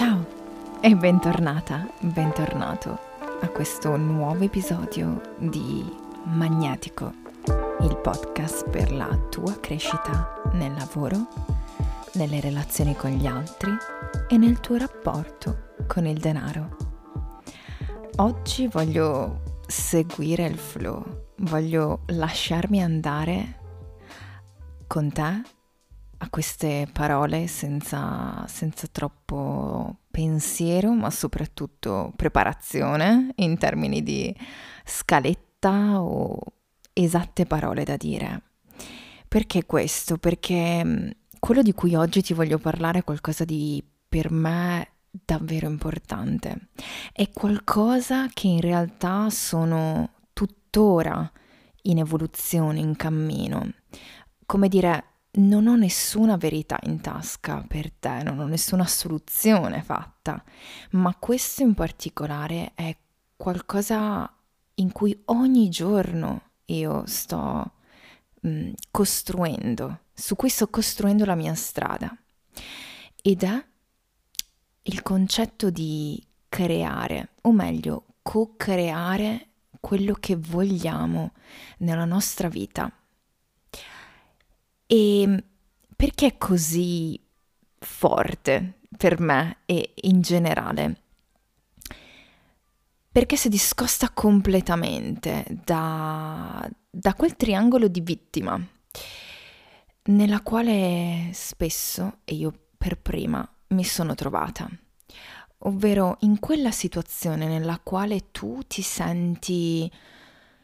Ciao e bentornata, bentornato a questo nuovo episodio di Magnetico, il podcast per la tua crescita nel lavoro, nelle relazioni con gli altri e nel tuo rapporto con il denaro. Oggi voglio seguire il flow, voglio lasciarmi andare con te a queste parole senza troppo pensiero, ma soprattutto preparazione in termini di scaletta o esatte parole da dire. Perché questo? Perché quello di cui oggi ti voglio parlare è qualcosa di, per me, davvero importante. È qualcosa che in realtà sono tuttora in evoluzione, in cammino. Come dire, non ho nessuna verità in tasca per te, non ho nessuna soluzione fatta, ma questo in particolare è qualcosa in cui ogni giorno io sto costruendo, su cui sto costruendo la mia strada, ed è il concetto di creare, o meglio co-creare quello che vogliamo nella nostra vita. E perché è così forte per me e in generale? Perché si discosta completamente da quel triangolo di vittima nella quale spesso, e io per prima, mi sono trovata, ovvero in quella situazione nella quale tu ti senti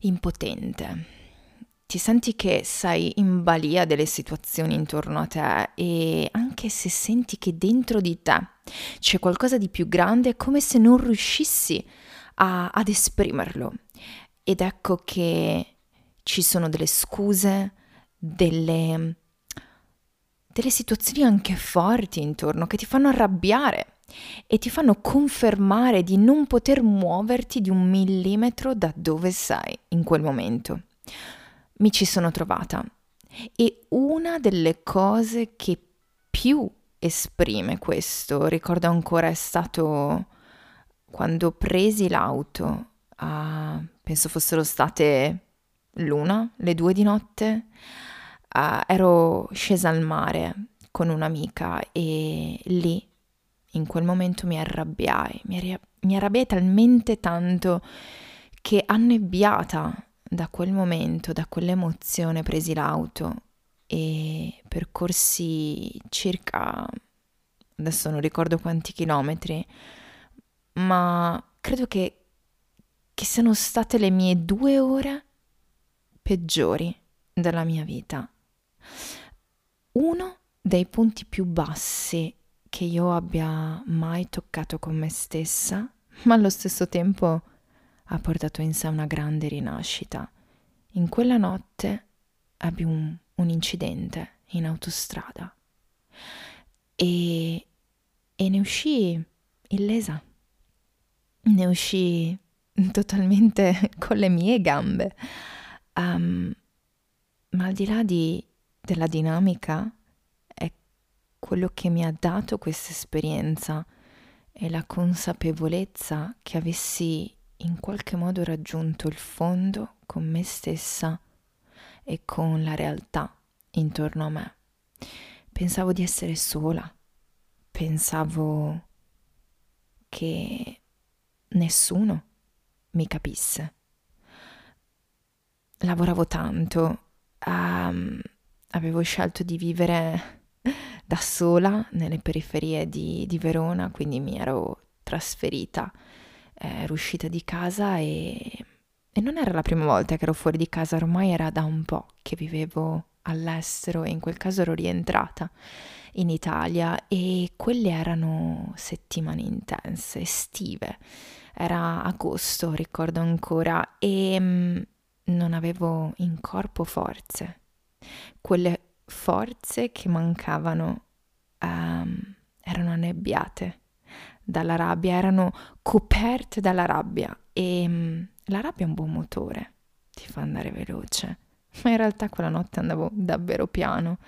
impotente. Ti senti che sei in balia delle situazioni intorno a te, e anche se senti che dentro di te c'è qualcosa di più grande, è come se non riuscissi ad esprimerlo. Ed ecco che ci sono delle scuse, delle situazioni anche forti intorno che ti fanno arrabbiare e ti fanno confermare di non poter muoverti di 1 millimetro da dove sei in quel momento. Mi ci sono trovata, e una delle cose che più esprime questo, ricordo ancora, è stato quando presi l'auto, penso fossero state l'una, le 2 di notte, ero scesa al mare con un'amica, e lì in quel momento mi arrabbiai talmente tanto che, annebbiata da quel momento, da quell'emozione, presi l'auto e percorsi circa, adesso non ricordo quanti chilometri, ma credo che siano state le mie 2 ore peggiori della mia vita. Uno dei punti più bassi che io abbia mai toccato con me stessa, ma allo stesso tempo ha portato in sé una grande rinascita. In quella notte ebbi un incidente in autostrada e ne uscii illesa, ne uscii totalmente con le mie gambe, ma al di là della dinamica, è quello che mi ha dato questa esperienza e la consapevolezza che avessi in qualche modo raggiunto il fondo con me stessa e con la realtà intorno a me. Pensavo di essere sola, pensavo che nessuno mi capisse. Lavoravo tanto, avevo scelto di vivere da sola nelle periferie di Verona, quindi mi ero trasferita. Ero uscita di casa e non era la prima volta che ero fuori di casa, ormai era da un po' che vivevo all'estero, e in quel caso ero rientrata in Italia, e quelle erano settimane intense, estive, era agosto, ricordo ancora, e non avevo in corpo forze, quelle forze che mancavano, erano annebbiate dalla rabbia, erano coperte dalla rabbia, e la rabbia è un buon motore, ti fa andare veloce, ma in realtà quella notte andavo davvero piano,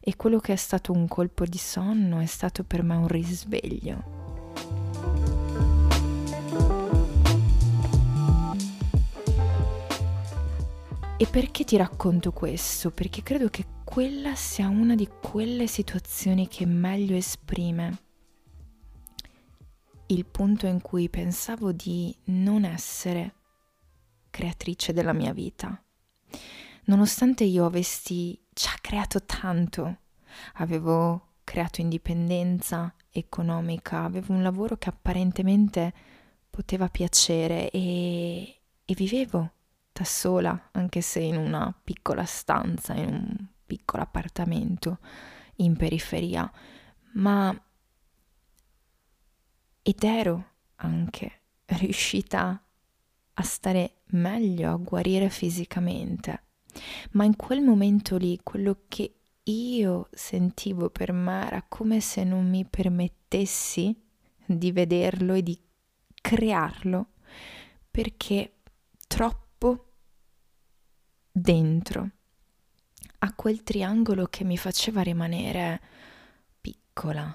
e quello che è stato un colpo di sonno è stato per me un risveglio, E perché ti racconto questo? Perché credo che quella sia una di quelle situazioni che meglio esprime il punto in cui pensavo di non essere creatrice della mia vita. Nonostante io avessi già creato tanto, avevo creato indipendenza economica, avevo un lavoro che apparentemente poteva piacere e vivevo da sola, anche se in una piccola stanza, in un piccolo appartamento in periferia, ed ero anche riuscita a stare meglio, a guarire fisicamente. Ma in quel momento lì, quello che io sentivo per me era come se non mi permettessi di vederlo e di crearlo, perché troppo dentro a quel triangolo che mi faceva rimanere piccola,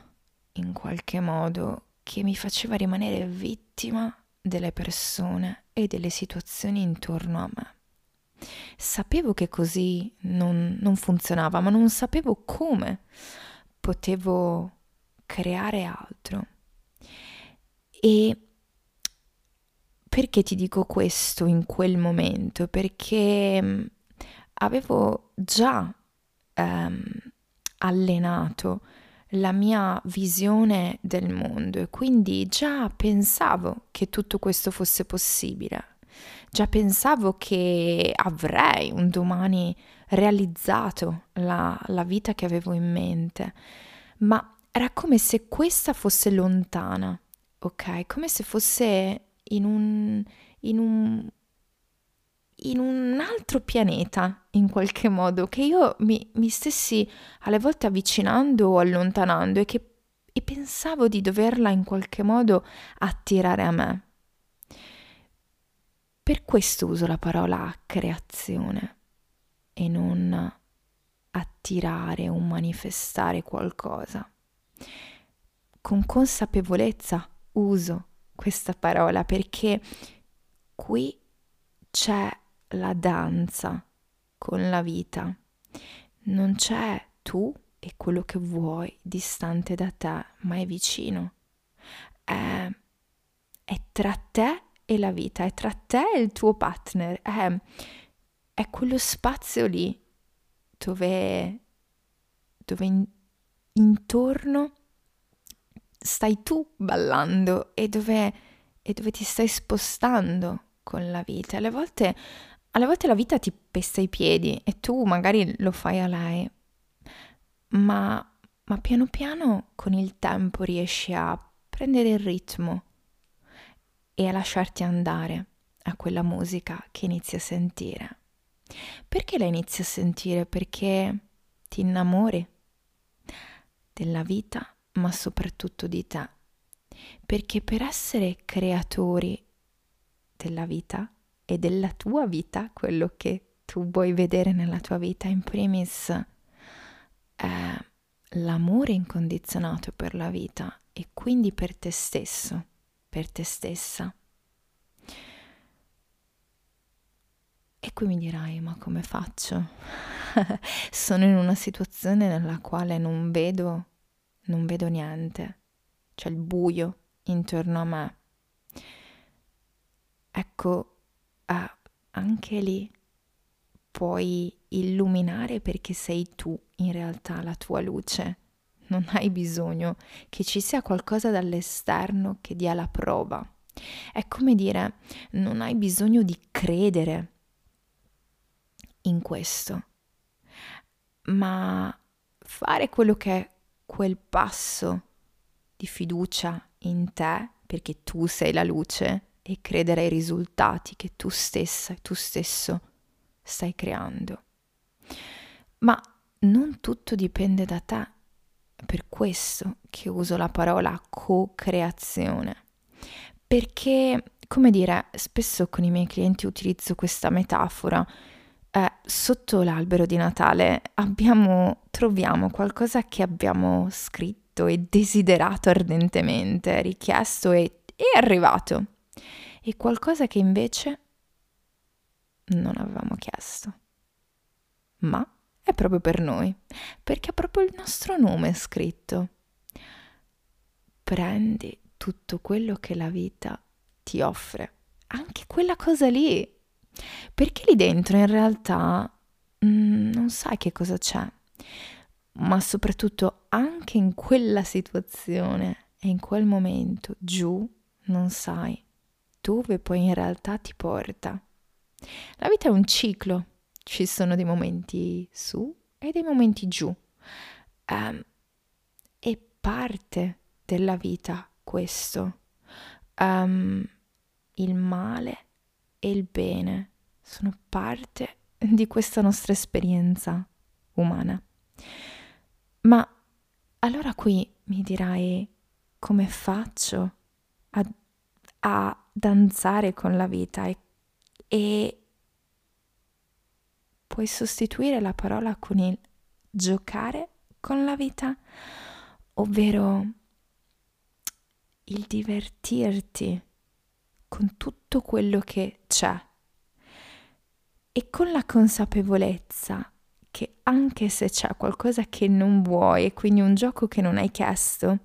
in qualche modo, che mi faceva rimanere vittima delle persone e delle situazioni intorno a me. Sapevo che così non funzionava, ma non sapevo come potevo creare altro. E perché ti dico questo in quel momento? Perché avevo già allenato la mia visione del mondo e quindi già pensavo che tutto questo fosse possibile. Già pensavo che avrei un domani realizzato la vita che avevo in mente, ma era come se questa fosse lontana, ok? Come se fosse in un altro pianeta, in qualche modo, che io mi stessi alle volte avvicinando o allontanando e pensavo di doverla in qualche modo attirare a me. Per questo uso la parola creazione e non attirare o manifestare qualcosa. Con consapevolezza uso questa parola perché qui c'è la danza con la vita. Non c'è tu e quello che vuoi distante da te, ma è vicino. È tra te e la vita, è tra te e il tuo partner, è quello spazio lì dove intorno stai tu ballando e dove ti stai spostando con la vita. Alle volte la vita ti pesta i piedi e tu magari lo fai a lei, ma piano piano con il tempo riesci a prendere il ritmo e a lasciarti andare a quella musica che inizi a sentire. Perché la inizi a sentire? Perché ti innamori della vita, ma soprattutto di te. Perché per essere creatori della vita e della tua vita, quello che tu vuoi vedere nella tua vita, in primis è l'amore incondizionato per la vita e quindi per te stesso, per te stessa. E qui mi dirai, ma come faccio? Sono in una situazione nella quale non vedo niente, c'è il buio intorno a me. Ecco, anche lì puoi illuminare perché sei tu in realtà la tua luce. Non hai bisogno che ci sia qualcosa dall'esterno che dia la prova. È come dire, non hai bisogno di credere in questo, ma fare quello che è quel passo di fiducia in te, perché tu sei la luce, e credere ai risultati che tu stessa e tu stesso stai creando. Ma non tutto dipende da te. Per questo che uso la parola co-creazione, perché, come dire, spesso con i miei clienti utilizzo questa metafora. Sotto l'albero di Natale troviamo qualcosa che abbiamo scritto e desiderato ardentemente, richiesto e è arrivato, e qualcosa che invece non avevamo chiesto. ma è proprio per noi, perché ha proprio il nostro nome scritto. Prendi tutto quello che la vita ti offre, anche quella cosa lì, perché lì dentro in realtà non sai che cosa c'è, ma soprattutto anche in quella situazione e in quel momento giù non sai dove poi in realtà ti porta. La vita è un ciclo, ci sono dei momenti su e dei momenti giù, è parte della vita questo. Il male e il bene sono parte di questa nostra esperienza umana. Ma allora qui mi dirai, come faccio a danzare con la vita? E puoi sostituire la parola con il giocare con la vita, ovvero il divertirti con tutto quello che c'è e con la consapevolezza che anche se c'è qualcosa che non vuoi e quindi un gioco che non hai chiesto,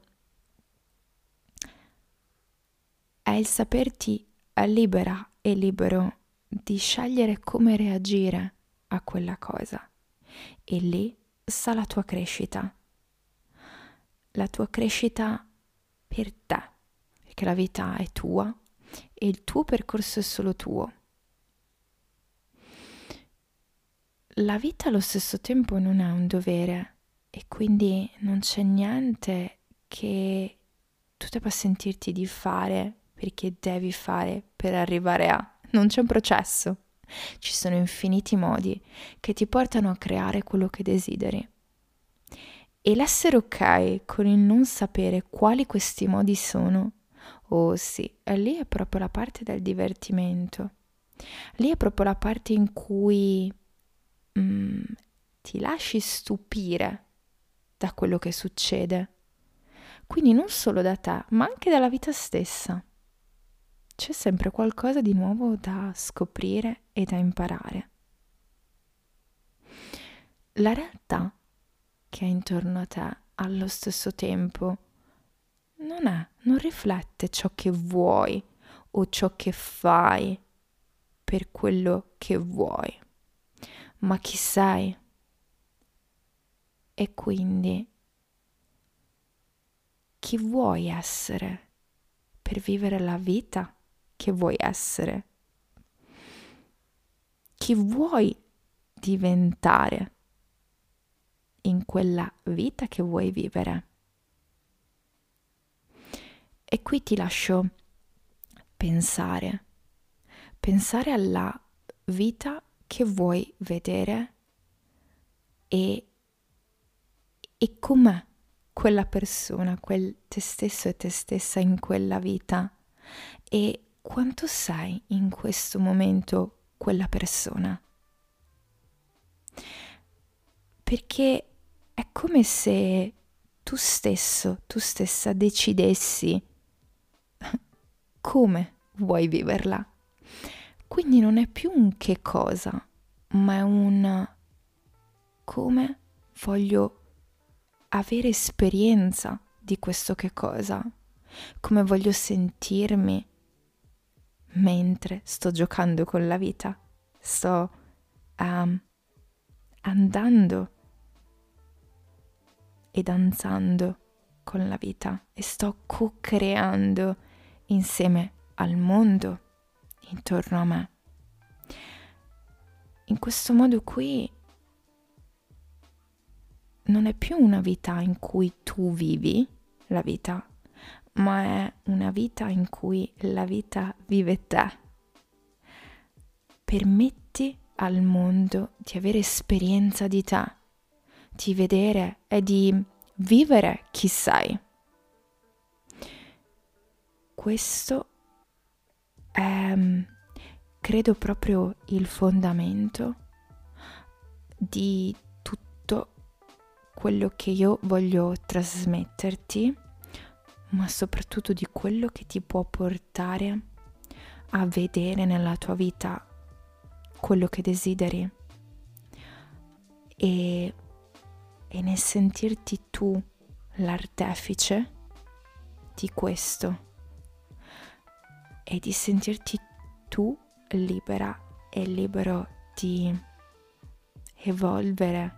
è il saperti libera e libero di scegliere come reagire a quella cosa, e lì sta la tua crescita, per te, perché la vita è tua e il tuo percorso è solo tuo. La vita allo stesso tempo non è un dovere, e quindi non c'è niente che tu debba sentirti di fare perché devi fare per arrivare a. Non c'è un processo, ci sono infiniti modi che ti portano a creare quello che desideri. E l'essere ok con il non sapere quali questi modi sono, oh sì, lì è proprio la parte del divertimento. Lì è proprio la parte in cui ti lasci stupire da quello che succede. Quindi non solo da te, ma anche dalla vita stessa. C'è sempre qualcosa di nuovo da scoprire e da imparare. La realtà che è intorno a te allo stesso tempo non riflette ciò che vuoi o ciò che fai per quello che vuoi, ma chi sei. E quindi chi vuoi essere per vivere la vita che vuoi essere? Chi vuoi diventare in quella vita che vuoi vivere? E qui ti lascio pensare alla vita che vuoi vedere e com'è quella persona, quel te stesso e te stessa in quella vita, e quanto sei in questo momento quella persona. Perché è come se tu stesso, tu stessa decidessi come vuoi viverla. Quindi non è più un che cosa, ma è un come voglio avere esperienza di questo che cosa, come voglio sentirmi mentre sto giocando con la vita, sto andando e danzando con la vita e sto co-creando insieme al mondo intorno a me. In questo modo qui non è più una vita in cui tu vivi la vita, ma è una vita in cui la vita vive te. Permetti al mondo di avere esperienza di te, di vedere e di vivere chi sei. Questo è, credo, proprio il fondamento di tutto quello che io voglio trasmetterti, ma soprattutto di quello che ti può portare a vedere nella tua vita quello che desideri, e nel sentirti tu l'artefice di questo e di sentirti tu libera e libero di evolvere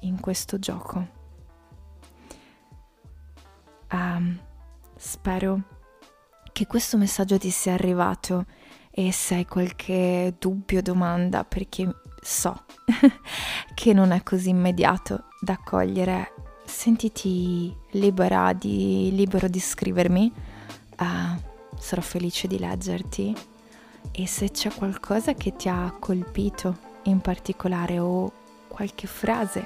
in questo gioco. Spero che questo messaggio ti sia arrivato e se hai qualche dubbio o domanda, perché so che non è così immediato da cogliere, sentiti libero di scrivermi, sarò felice di leggerti, e se c'è qualcosa che ti ha colpito in particolare o qualche frase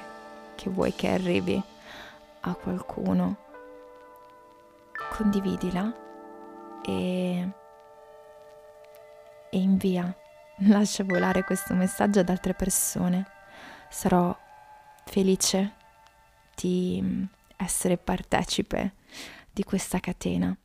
che vuoi che arrivi a qualcuno, condividila e invia, lascia volare questo messaggio ad altre persone. Sarò felice di essere partecipe di questa catena.